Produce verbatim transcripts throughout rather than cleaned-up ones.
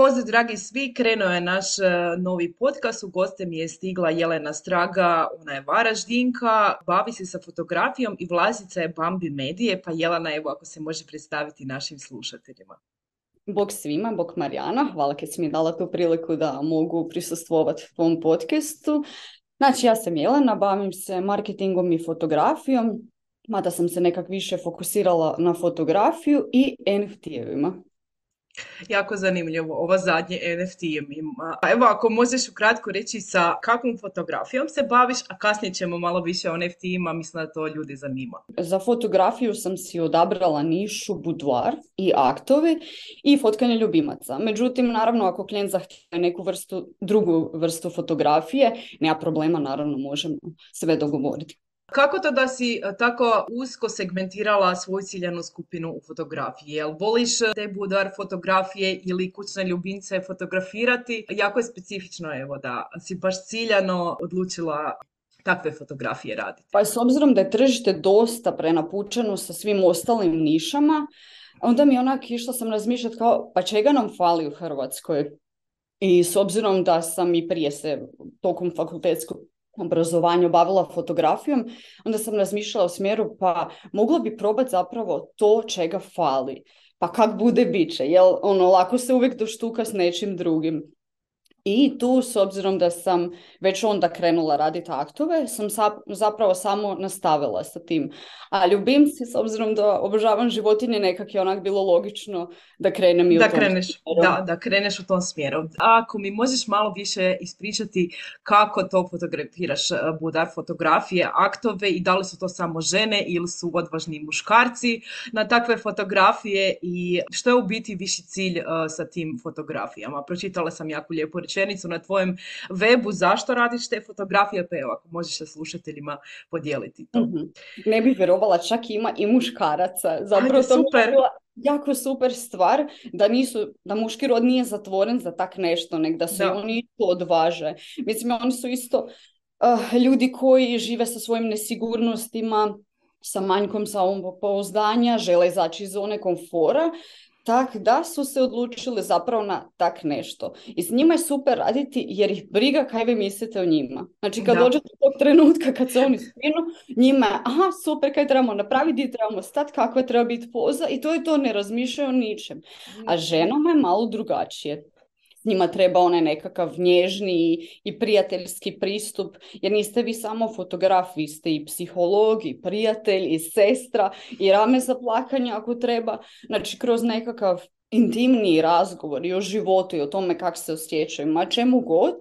Pozdrav dragi svi, krenuo je naš novi podcast, u goste mi je stigla Jelena Straga, ona je Varaždinka, bavi se sa fotografijom i vlasnica je Bambi medije, pa Jelena, evo ako se može predstaviti našim slušateljima. Bog svima, bog Marijana, hvala kad si mi dala tu priliku da mogu prisustvovati u tom podcastu. Znači, ja sam Jelena, bavim se marketingom i fotografijom, mada sam se nekak više fokusirala na fotografiju i en ef ti-evima. Jako zanimljivo, ova zadnje en ef te ima. Evo, ako možeš ukratko reći sa kakvom fotografijom se baviš, a kasnije ćemo malo više o en ef te-ima, mislim da to ljudi zanima. Za fotografiju sam si odabrala nišu buduar i aktovi i fotkanje ljubimaca. Međutim, naravno, ako klijent zahtjeva neku vrstu, drugu vrstu fotografije, nema problema, naravno, možemo sve dogovoriti. Kako to da si tako usko segmentirala svoju ciljanu skupinu u fotografiji? Jel voliš te budar fotografije ili kućne ljubimce fotografirati? Jako je specifično, evo, da si baš ciljano odlučila takve fotografije raditi. Pa s obzirom da je tržište dosta prenapučeno sa svim ostalim nišama, onda mi onak išla sam razmišljati kao, pa čega nam fali u Hrvatskoj? I s obzirom da sam i prije se tokom fakultetskog obrazovanju bavila fotografijom, onda sam razmišljala u smjeru pa mogla bi probati zapravo to čega fali, pa kak bude biće, jer ono, lako se uvijek doštuka s nečim drugim. I tu, s obzirom da sam već onda krenula raditi aktove, sam zapravo samo nastavila sa tim. A ljubimci, s obzirom da obožavam životinje, nekak je onak bilo logično da krenem i da u tom kreneš, smjeru. Da, da kreneš u tom smjeru. Ako mi možeš malo više ispričati kako to fotografiraš, budar fotografije, aktove, i da li su to samo žene ili su odvažni muškarci na takve fotografije, i što je u biti viši cilj uh, sa tim fotografijama? Pročitala sam jako lijepo rečenicu na tvojem webu zašto radiš te fotografije, pa evo, ako možeš sa slušateljima podijeliti to. Mm-hmm. Ne bih vjerovala, čak ima i muškaraca. Zapravo to je jako super stvar da nisu, da muški rod nije zatvoren za tak nešto, nek da se oni to odvaže. Mislim, oni su isto uh, ljudi koji žive sa svojim nesigurnostima, sa manjkom samopouzdanja, žele izaći iz zone komfora, tak da su se odlučili zapravo na tak nešto. I s njima je super raditi jer ih briga kaj vi mislite o njima. Znači kad dođe do tog trenutka kad se oni spinu, njima je aha super, kaj trebamo napraviti, gdje trebamo stati, kakva treba biti poza, i to je to, ne razmišljaju o ničem. A ženama je malo drugačije. S njima treba onaj nekakav nježni i prijateljski pristup, jer niste vi samo fotograf, vi ste i psiholog, i prijatelj, i sestra, i rame za plakanje ako treba. Znači, kroz nekakav intimni razgovor i o životu i o tome kako se osjećaju, ma čemu god,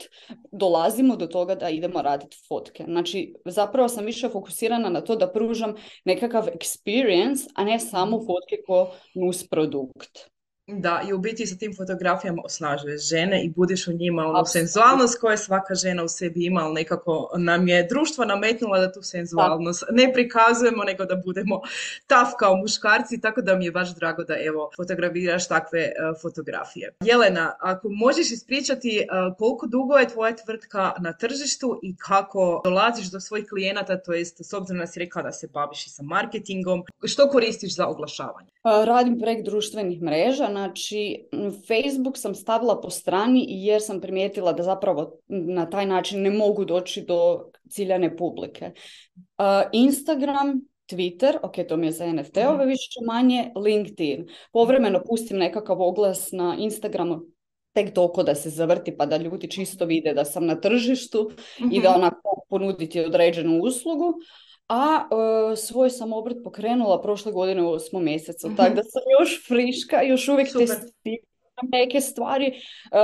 dolazimo do toga da idemo raditi fotke. Znači, zapravo sam više fokusirana na to da pružam nekakav experience, a ne samo fotke kao nus produkt. Da, i u biti sa tim fotografijama osnažuješ žene i budeš u njima onu senzualnost koju svaka žena u sebi ima, ali nekako nam je društvo nametnula da tu senzualnost ne prikazujemo, nego da budemo tough kao muškarci, tako da mi je baš drago da evo fotografiraš takve uh, fotografije. Jelena, ako možeš ispričati uh, koliko dugo je tvoja tvrtka na tržištu i kako dolaziš do svojih klijenata, to jest s obzirom da si rekla da se baviš i sa marketingom, što koristiš za oglašavanje? Uh, radim prek društvenih mreža. Znači, Facebook sam stavila po strani jer sam primijetila da zapravo na taj način ne mogu doći do ciljane publike. Instagram, Twitter, ok, to mi je za en ef te-ove više manje, LinkedIn. Povremeno pustim nekakav oglas na Instagramu tek toliko da se zavrti pa da ljudi čisto vide da sam na tržištu, mm-hmm, i da onako ponuditi određenu uslugu. A e, svoj sam obrt pokrenula prošle godine u osmom mjesecu, mm-hmm, tako da sam još friška, još uvijek testiram neke stvari, e,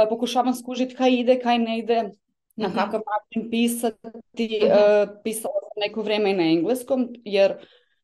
pokušavam skužiti kaj ide, kaj ne ide, na mm-hmm kakav način pisati. E, pisala sam neko vrijeme i na engleskom, jer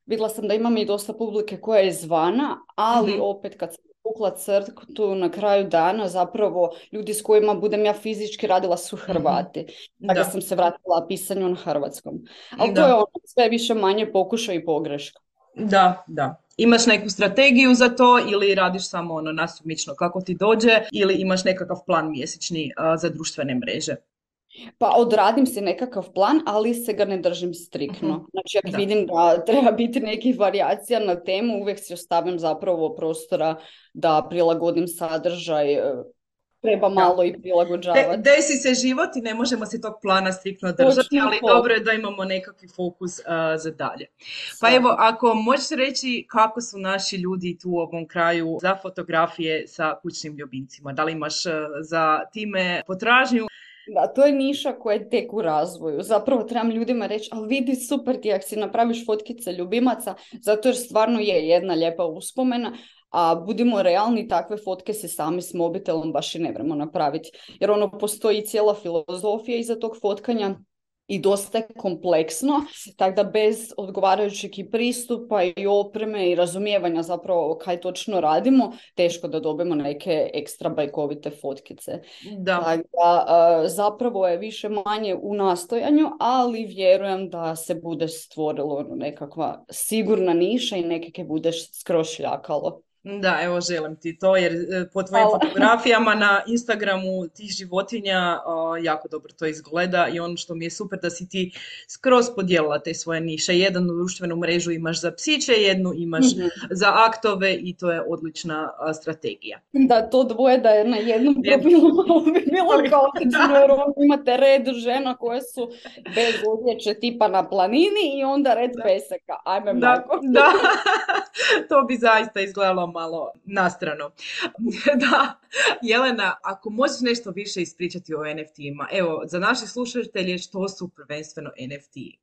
vidjela sam da imam i dosta publike koja je izvana, ali mm-hmm opet kad sam pukla crtu na kraju dana, zapravo ljudi s kojima budem ja fizički radila su Hrvati. Mm-hmm. Tako da sam se vratila pisanju na hrvatskom. Ali da, to je ono sve više manje pokušaj i pogreška. Da, da. Imaš neku strategiju za to ili radiš samo ono nasumično kako ti dođe ili imaš nekakav plan mjesečni uh, za društvene mreže? Pa odradim se nekakav plan, ali se ga ne držim striktno. Uh-huh. Znači, ja da. vidim da treba biti nekih varijacija na temu, uvijek si ostavim zapravo prostora da prilagodim sadržaj, treba malo da. i prilagođavati. De, desi se život i ne možemo se tog plana striktno držati, Točno, ali dobro je da imamo nekakvi fokus uh, za dalje. Pa Sada. evo, ako možeš reći kako su naši ljudi tu u ovom kraju za fotografije sa kućnim ljubimcima? Da li imaš uh, za time potražnju? Da, to je niša koja je tek u razvoju. Zapravo trebam ljudima reći, ali vidi super ti ako si napraviš fotkice ljubimaca, zato jer stvarno je jedna lijepa uspomena, a budimo realni, takve fotke se sami s mobitelom baš i ne vremo napraviti. Jer ono, postoji cijela filozofija iza tog fotkanja i dosta je kompleksno, tako da bez odgovarajućeg i pristupa i opreme i razumijevanja zapravo kaj točno radimo, teško da dobijemo neke ekstra bajkovite fotkice. Da. Tako da zapravo je više manje u nastojanju, ali vjerujem da se bude stvorilo nekakva sigurna niša i nekakve bude skrošljakalo. Da, evo želim ti to jer po tvojim Hvala. fotografijama na Instagramu tih životinja uh, jako dobro to izgleda i ono što mi je super da si ti skroz podijelila te svoje niše. Jednu društvenu mrežu imaš za psiće, jednu imaš mm-hmm za aktove i to je odlična uh, strategija. Da, to dvoje da je na jednom profilu bi bilo kao jer imate red žena koje su bez odjeće tipa na planini i onda red da. peseka. Ajme mako. Da, da. To bi zaista izgledalo malo nastrano. Da, Jelena, ako možeš nešto više ispričati o en ef ti-ima, evo, za naše slušatelje, što su prvenstveno en ef ti?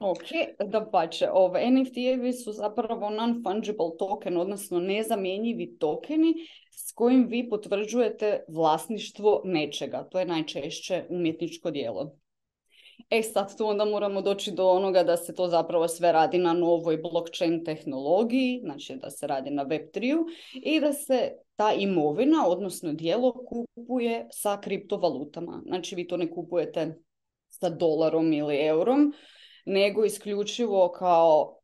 Ok, dapače, ove en ef ti-evi su zapravo non-fungible token, odnosno nezamjenjivi tokeni s kojim vi potvrđujete vlasništvo nečega. To je najčešće umjetničko djelo. E sad tu onda moramo doći do onoga da se to zapravo sve radi na novoj blockchain tehnologiji, znači da se radi na web tri-u i da se ta imovina, odnosno djelo, kupuje sa kriptovalutama. Znači vi to ne kupujete sa dolarom ili eurom, nego isključivo kao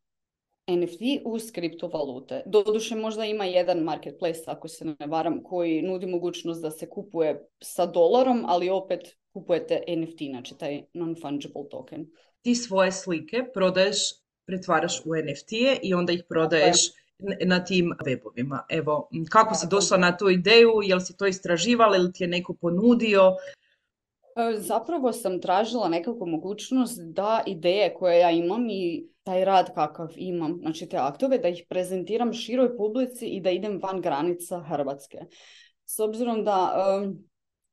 en ef ti uz kriptovalute. Doduše možda ima jedan marketplace, ako se ne varam, koji nudi mogućnost da se kupuje sa dolarom, ali opet kupujete en ef ti, znači taj non-fungible token. Ti svoje slike prodaješ, pretvaraš u en ef ti-je i onda ih prodaješ na tim webovima. Evo, kako si došla na tu ideju? Jel si to istraživala ili ti je neko ponudio? Zapravo sam tražila nekakvu mogućnost da ideje koje ja imam i taj rad kakav imam, znači te aktove, da ih prezentiram široj publici i da idem van granica Hrvatske. S obzirom da... Um,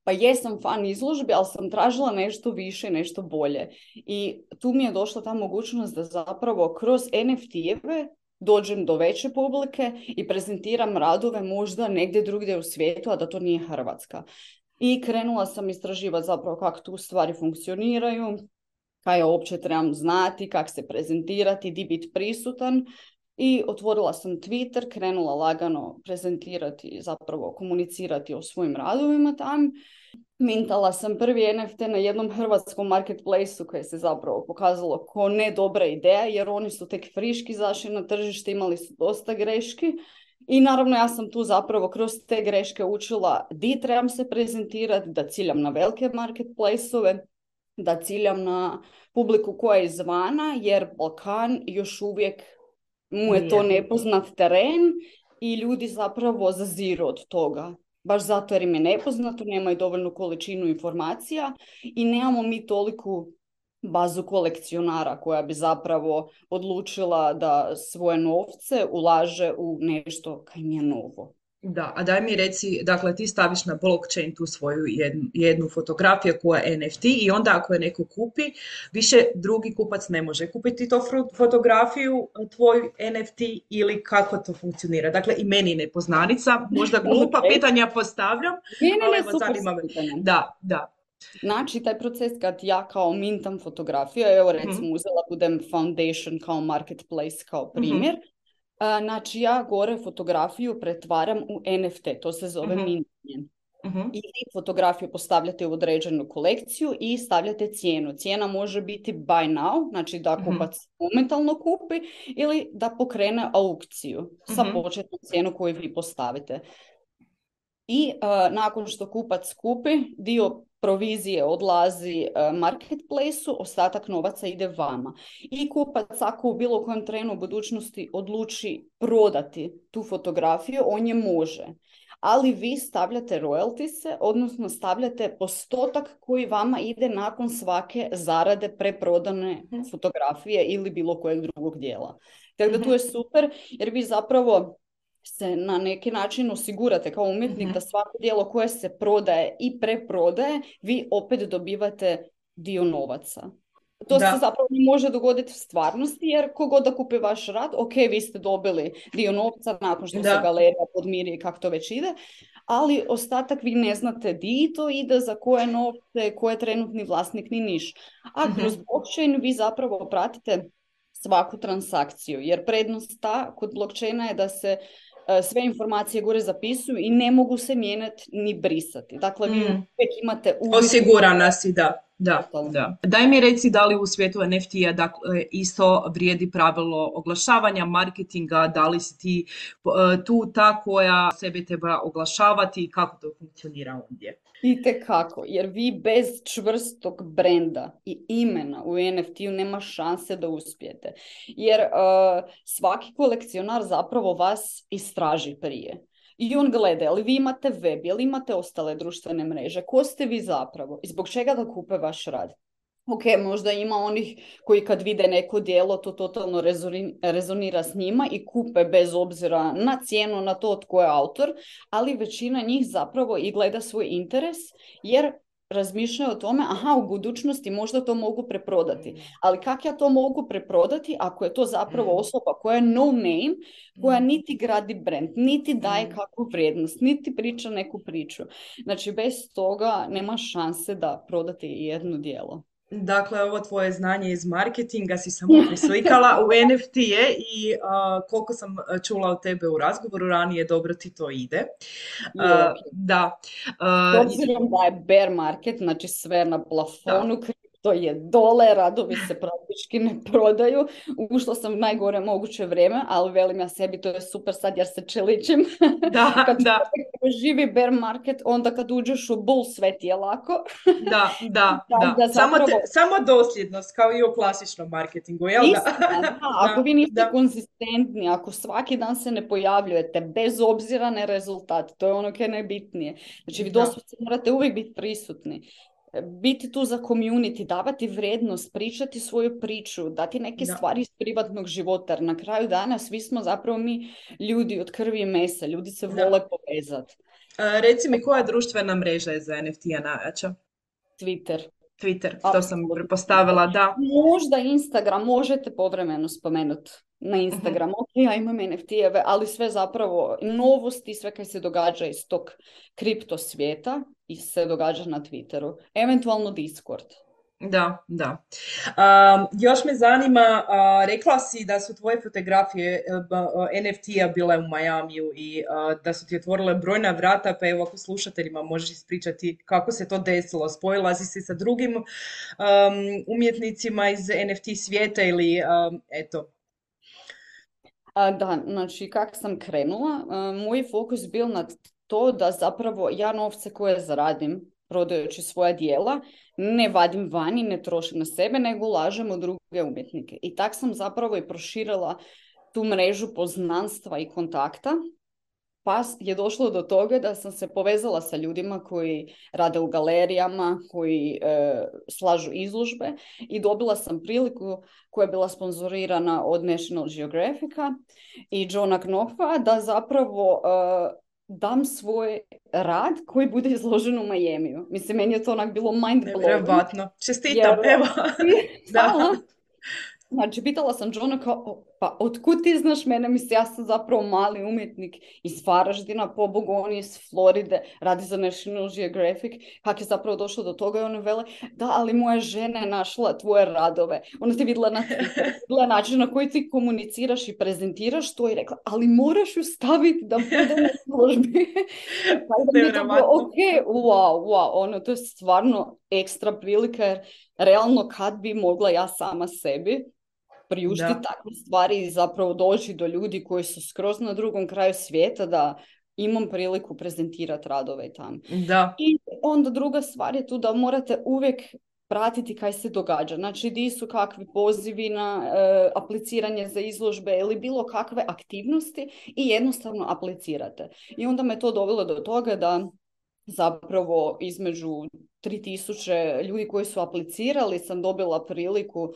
Pa jesam fan izložbi, ali sam tražila nešto više i nešto bolje. I tu mi je došla ta mogućnost da zapravo kroz en ef ti-eve dođem do veće publike i prezentiram radove možda negdje drugdje u svijetu, a da to nije Hrvatska. I krenula sam istraživati zapravo kako tu stvari funkcioniraju, kaj ja uopće trebam znati, kako se prezentirati, di biti prisutan. I otvorila sam Twitter, krenula lagano prezentirati, zapravo komunicirati o svojim radovima tam. Mintala sam prvi en ef ti na jednom hrvatskom marketplaceu koje se zapravo pokazalo ko ne dobra ideja, jer oni su tek friški izašli na tržište, imali su dosta greški. I naravno ja sam tu zapravo kroz te greške učila di trebam se prezentirati, da ciljam na velike marketplaceove, da ciljam na publiku koja je izvana, jer Balkan još uvijek mu je to nepoznat teren i ljudi zapravo zaziru od toga. Baš zato jer im je nepoznato, nemaju dovoljnu količinu informacija i nemamo mi toliku bazu kolekcionara koja bi zapravo odlučila da svoje novce ulaže u nešto kaj nije novo. Da, a daj mi reci, dakle ti staviš na blockchain tu svoju jednu, jednu fotografiju koja je en ef te i onda ako je neko kupi, više drugi kupac ne može kupiti tu fotografiju, tvoju en ef te ili kako to funkcionira. Dakle i meni nepoznanica, možda glupa pitanja postavljam, ali evo zanima me. Da, da. Znači, taj proces kad ja kao mintam fotografiju, evo recimo mm-hmm. uzela budem Foundation kao marketplace kao primjer, mm-hmm. znači ja gore fotografiju pretvaram u en ef te, to se zove uh-huh. mintanje. Uh-huh. I fotografiju postavljate u određenu kolekciju i stavljate cijenu. Cijena može biti buy now, znači da kupac uh-huh. momentalno kupi ili da pokrene aukciju uh-huh. sa početnom cijenom koju vi postavite. I uh, nakon što kupac kupi, dio provizije odlazi marketplace-u, ostatak novaca ide vama. I kupac ako u bilo kojem trenu u budućnosti odluči prodati tu fotografiju, on je može. Ali vi stavljate royalties, odnosno stavljate postotak koji vama ide nakon svake zarade preprodane fotografije ili bilo kojeg drugog dijela. Tako da tu je super jer vi zapravo se na neki način osigurate kao umjetnik uh-huh. da svako djelo koje se prodaje i preprodaje, vi opet dobivate dio novaca. To da. se zapravo ne može dogoditi u stvarnosti jer kogod da kupi vaš rad, ok, vi ste dobili dio novca nakon što da. se galerija podmiri i kako to već ide, ali ostatak vi ne znate di to ide, za koje novce, koje trenutni vlasnik, ni niš. A uh-huh. kroz blockchain vi zapravo pratite svaku transakciju jer prednost ta kod blockchaina je da se sve informacije gore zapisuju i ne mogu se mijenjati ni brisati. Dakle, vi mm. uvijek imate uvijek... Osigurana si, da. Da, da. Daj mi reci da li u svijetu en ef te-a dakle, isto vrijedi pravilo oglašavanja, marketinga, da li si ti tu ta koja sebe treba oglašavati i kako to funkcionira ovdje? Itekako, jer vi bez čvrstog brenda i imena u en ef te-u nema šanse da uspijete. Jer uh, svaki kolekcionar zapravo vas istraži prije. I on gleda, ali vi imate web, ali imate ostale društvene mreže, ko ste vi zapravo i zbog čega da kupe vaš rad? Ok, možda ima onih koji kad vide neko djelo to totalno rezonira, rezonira s njima i kupe bez obzira na cijenu, na to tko je autor, ali većina njih zapravo i gleda svoj interes jer razmišljaju o tome, aha, u budućnosti možda to mogu preprodati. Ali kako ja to mogu preprodati ako je to zapravo osoba koja je no name, koja niti gradi brand, niti daje kakvu vrijednost, niti priča neku priču. Znači, bez toga nema šanse da prodate jedno djelo. Dakle, ovo tvoje znanje iz marketinga si samo preslikala u en ef te-e i uh, koliko sam čula od tebe u razgovoru ranije, dobro ti to ide. Uh, yeah. Da. Uh, S obzirom da je bear market, znači sve na plafonu, kripto je dole, radovi se praktički ne prodaju. Ušla sam u najgore moguće vrijeme, ali velim ja sebi to je super sad jer se čeličim. Da, kad da. Živi bear market, onda kad uđeš u bull sve ti je lako. Da, da, da. da samo, zapravo... te, samo dosljednost, kao i u klasičnom marketingu, jel da? Istina, da. Ako vi niste da. konzistentni, ako svaki dan se ne pojavljujete, bez obzira na rezultat, to je ono koje je najbitnije. Znači vi doslovce morate uvijek biti prisutni. Biti tu za community, davati vrijednost, pričati svoju priču, dati neke da. stvari iz privatnog života. Na kraju dana svi smo zapravo mi ljudi od krvi i mesa, ljudi se da. vole povezati. A, reci mi koja društvena mreža je za en ef te-a najjača? Twitter. Twitter, to sam prepostavila, da. Možda Instagram, možete povremeno spomenuti na Instagram. Uh-huh. Ok, ja imam en ef te-eve, ali sve zapravo novosti, sve kaj se događa iz tog kripto svijeta i se događa na Twitteru. Eventualno Discord. Da, da. Um, još me zanima, uh, rekla si da su tvoje fotografije uh, en ef te-a bile u Majamiju i uh, da su ti otvorile brojna vrata, pa evo ako slušateljima možeš ispričati kako se to desilo. Spojila si se sa drugim um, umjetnicima iz en ef te svijeta ili um, eto. A, da, znači kako sam krenula, uh, moj fokus bil na to da zapravo ja novce koje zaradim prodajući svoja djela, ne vadim van i ne trošim na sebe, nego ulažem u druge umjetnike. I tak sam zapravo i proširila tu mrežu poznanstva i kontakta, pa je došlo do toga da sam se povezala sa ljudima koji rade u galerijama, koji e, slažu izložbe i dobila sam priliku koja je bila sponzorirana od National Geographica i Johna Knopfa da zapravo... E, dam svoj rad koji bude izložen u Miamiju. Mislim, meni je to onak bilo mind-blowing. Nevjerovatno. Čestitam, jer... evo. Da. Znači, pitala sam Johna kao, pa otkud ti znaš mene? Mislim, ja sam zapravo mali umjetnik iz Varaždina, pobogu, on je iz Floride, radi za National Geographic. Kako je zapravo došlo do toga? I on vele, da, ali moja žena je našla tvoje radove. Ona ti vidjela na vidjela način na koji ti komuniciraš i prezentiraš to i rekla, ali moraš ju staviti da bude na službi. Pa je tako, ok, wow, wow, ono, to je stvarno ekstra prilika, jer realno kad bi mogla ja sama sebi priuštiti takve stvari i zapravo doći do ljudi koji su skroz na drugom kraju svijeta da imam priliku prezentirati radove tam. Da. I onda druga stvar je tu da morate uvijek pratiti kaj se događa. Znači, di su kakvi pozivi na e, apliciranje za izložbe ili bilo kakve aktivnosti i jednostavno aplicirate. I onda me to dovelo do toga da zapravo između tri tisuće ljudi koji su aplicirali sam dobila priliku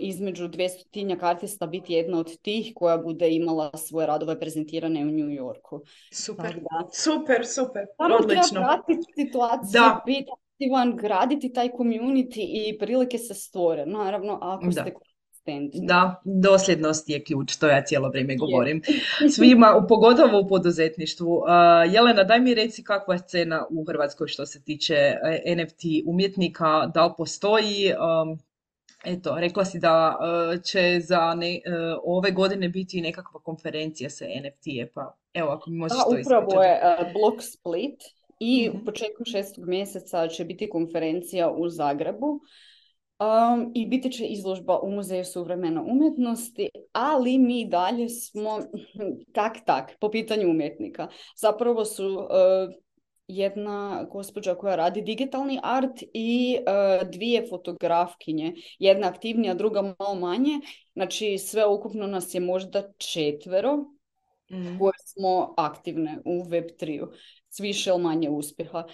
između dvjestotinjak artista biti jedna od tih koja bude imala svoje radove prezentirane u New Yorku. Super, da, super, super. Samo odlično. Treba pratiti situaciju, da. Biti aktivan, graditi taj community i prilike se stvore. Naravno, ako da. ste... Da, dosljednost je ključ, to ja cijelo vrijeme govorim. Svima, pogotovo u poduzetništvu. Jelena, daj mi reci kakva je scena u Hrvatskoj što se tiče en ef ti umjetnika, da li postoji? Eto, rekla si da će za ne, ove godine biti nekakva konferencija sa en ef ti-e, pa evo ako mi možeš da, to ispričati. Upravo je uh, Blok Split i mm-hmm. u početku šestog mjeseca će biti konferencija u Zagrebu. Um, i biti će izložba u Muzeju suvremene umjetnosti, ali mi dalje smo tak tak po pitanju umjetnika. Zapravo su uh, jedna gospođa koja radi digitalni art i uh, dvije fotografkinje, jedna aktivnija, druga malo manje. Znači sve ukupno nas je možda četvero mm. koje smo aktivne u web tri-u s više ili manje uspjeha.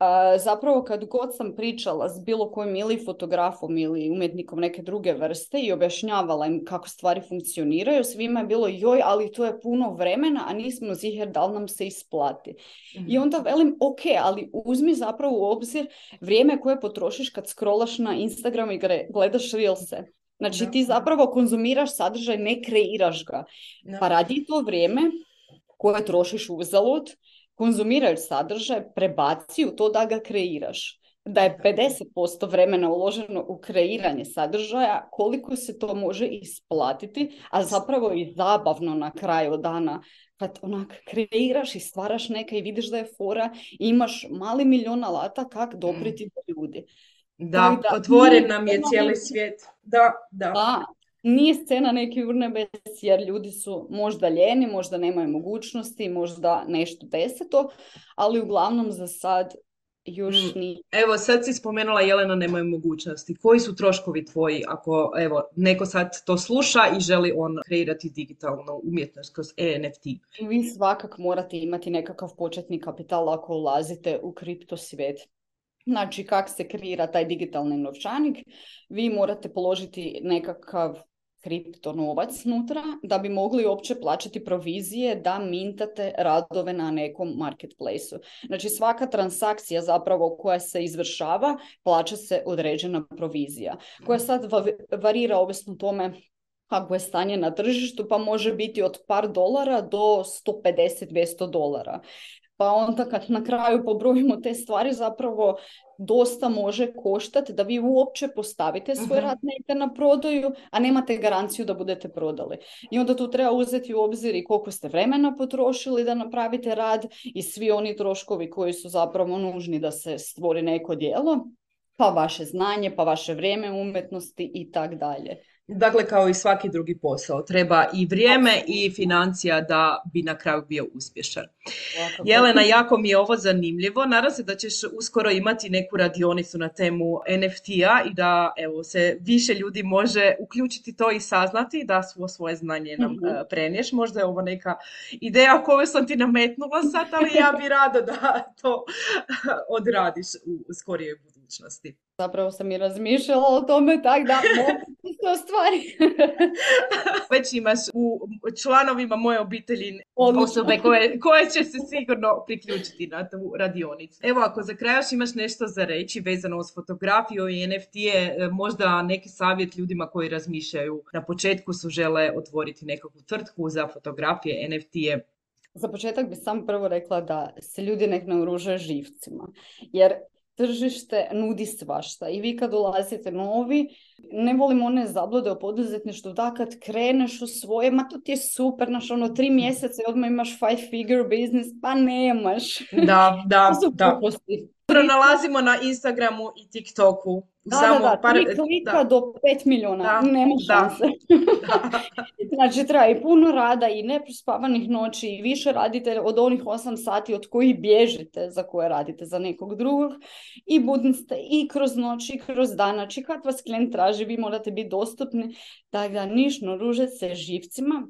Uh, zapravo kad god sam pričala s bilo kojim ili fotografom ili umjetnikom neke druge vrste i objašnjavala im kako stvari funkcioniraju, svima je bilo joj, ali to je puno vremena, a nismo ziher da li nam se isplati. Mm-hmm. I onda velim, ok, ali uzmi zapravo u obzir vrijeme koje potrošiš kad scrollaš na Instagram i gledaš reelse. Znači no. ti zapravo konzumiraš sadržaj, ne kreiraš ga. No. Pa radi to vrijeme koje trošiš uzalud, konzumiraju sadržaj, prebaci u to da ga kreiraš. Da je pedeset posto vremena uloženo u kreiranje sadržaja, koliko se to može isplatiti, a zapravo i zabavno na kraju dana. Kad onak kreiraš i stvaraš neka i vidiš da je fora, imaš mali milion alata kako dopriti do ljudi. Da, da otvoren nam je cijeli svijet. Da, da. da. Nije scena neki urnebes jer ljudi su možda ljeni, možda nemaju mogućnosti, možda nešto deseto, ali uglavnom za sad još mm. nije. Evo sad si spomenula Jelena nemaju mogućnosti. Koji su troškovi tvoji ako evo, neko sad to sluša i želi on kreirati digitalnu umjetnost kroz en ef ti? Vi svakako morate imati nekakav početni kapital ako ulazite u kripto svijet. Znači kako se kreira taj digitalni novčanik, vi morate položiti nekakav kripto novac nutra da bi mogli uopće plaćati provizije da mintate radove na nekom marketplaceu. Znači svaka transakcija zapravo koja se izvršava plaća se određena provizija koja sad varira ovisno tome kako je stanje na tržištu, pa može biti od par dolara do sto pedeset do dvjesto dolara. Pa onda kad na kraju pobrojimo te stvari, zapravo dosta može koštati da vi uopće postavite svoj rad negdje na prodaju, a nemate garanciju da budete prodali. I onda tu treba uzeti u obzir i koliko ste vremena potrošili da napravite rad i svi oni troškovi koji su zapravo nužni da se stvori neko djelo, pa vaše znanje, pa vaše vrijeme umjetnosti i tako dalje. Dakle, kao i svaki drugi posao, treba i vrijeme i financija da bi na kraju bio uspješan. Jelena, jako mi je ovo zanimljivo. Nadam se da ćeš uskoro imati neku radionicu na temu en ef ti-a i da evo, se više ljudi može uključiti to i saznati da svo svoje znanje nam mm-hmm. preniješ. Možda je ovo neka ideja koju sam ti nametnula sad, ali ja bi rado da to odradiš u skorijoj budućnosti. Zapravo sam i razmišljala o tome, tako da mogu to stvari. Već imaš u članovima moje obitelji osobe koje, koje će se sigurno priključiti na tu radionicu. Evo, ako za kraj još imaš nešto za reći vezano uz fotografiju i en ef ti je, možda neki savjet ljudima koji razmišljaju na početku su žele otvoriti nekakvu tvrtku za fotografije, en ef ti je. Za početak bi sam prvo rekla da se ljudi nek ne uruže živcima, jer tržište nudi svašta i vi kad ulazite novi, ne volim one zablude o poduzetništvu, da kad kreneš u svoje, ma to ti je super, naš ono tri mjeseca i odmah imaš five figure business, pa nemaš. Da, da, da. Pronalazimo na Instagramu i TikToku. Da, samo da, da, par... tri klika da. do pet milijuna, da. nema šanse. Znači, treba i puno rada i neprospavanih noći i više radite od onih osam sati od kojih bježite, za koje radite za nekog drugog. I budni ste i kroz noć i kroz dan, znači kad vas klijent traži, vi morate biti dostupni, da ga nišno ruže se živcima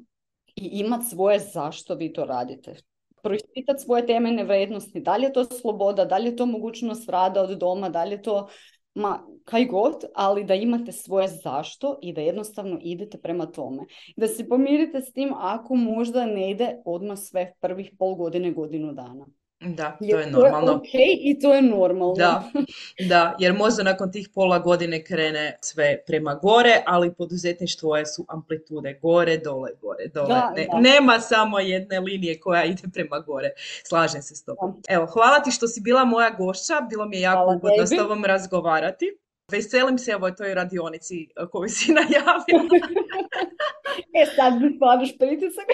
i imati svoje zašto vi to radite. Proispitati svoje temeljne vrijednosti, da li je to sloboda, da li je to mogućnost rada od doma, da li je to ma kaj god, ali da imate svoje zašto i da jednostavno idete prema tome. Da se pomirite s tim ako možda ne ide odmah sve prvih pol godine, godinu dana. Da, jer to je normalno. To je okay i to je normalno. Da, da, jer možda nakon tih pola godine krene sve prema gore, ali poduzetništvo su amplitude gore, dole, gore, dole. Da, ne, da. Nema samo jedne linije koja ide prema gore. Slažem se s tobom. Evo, hvala ti što si bila moja gošća, bilo mi je jako hvala ugodno tebi. S tobom razgovarati. Veselim se ovoj toj radionici koju si najavila. E sad mi spadaš pritisak.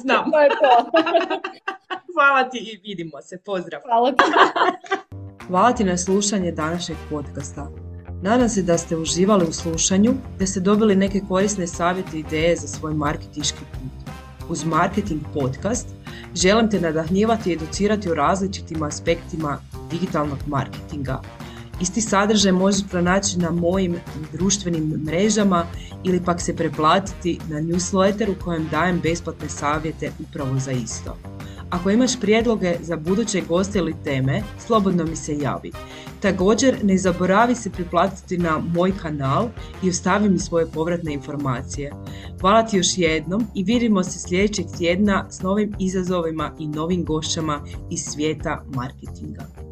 Znam. To je to. Hvala ti i vidimo se. Pozdrav. Hvala ti. Hvala ti na slušanje današnjeg podcasta. Nadam se da ste uživali u slušanju, da ste dobili neke korisne savjete i ideje za svoj marketinški put. Uz Marketing podcast želim te nadahnjivati i educirati o različitim aspektima digitalnog marketinga. Isti sadržaj možeš pronaći na mojim društvenim mrežama ili pak se preplatiti na newsletter u kojem dajem besplatne savjete upravo za isto. Ako imaš prijedloge za buduće goste ili teme, slobodno mi se javi. Također, ne zaboravi se preplatiti na moj kanal i ostavi mi svoje povratne informacije. Hvala ti još jednom i vidimo se sljedećeg tjedna s novim izazovima i novim gošćama iz svijeta marketinga.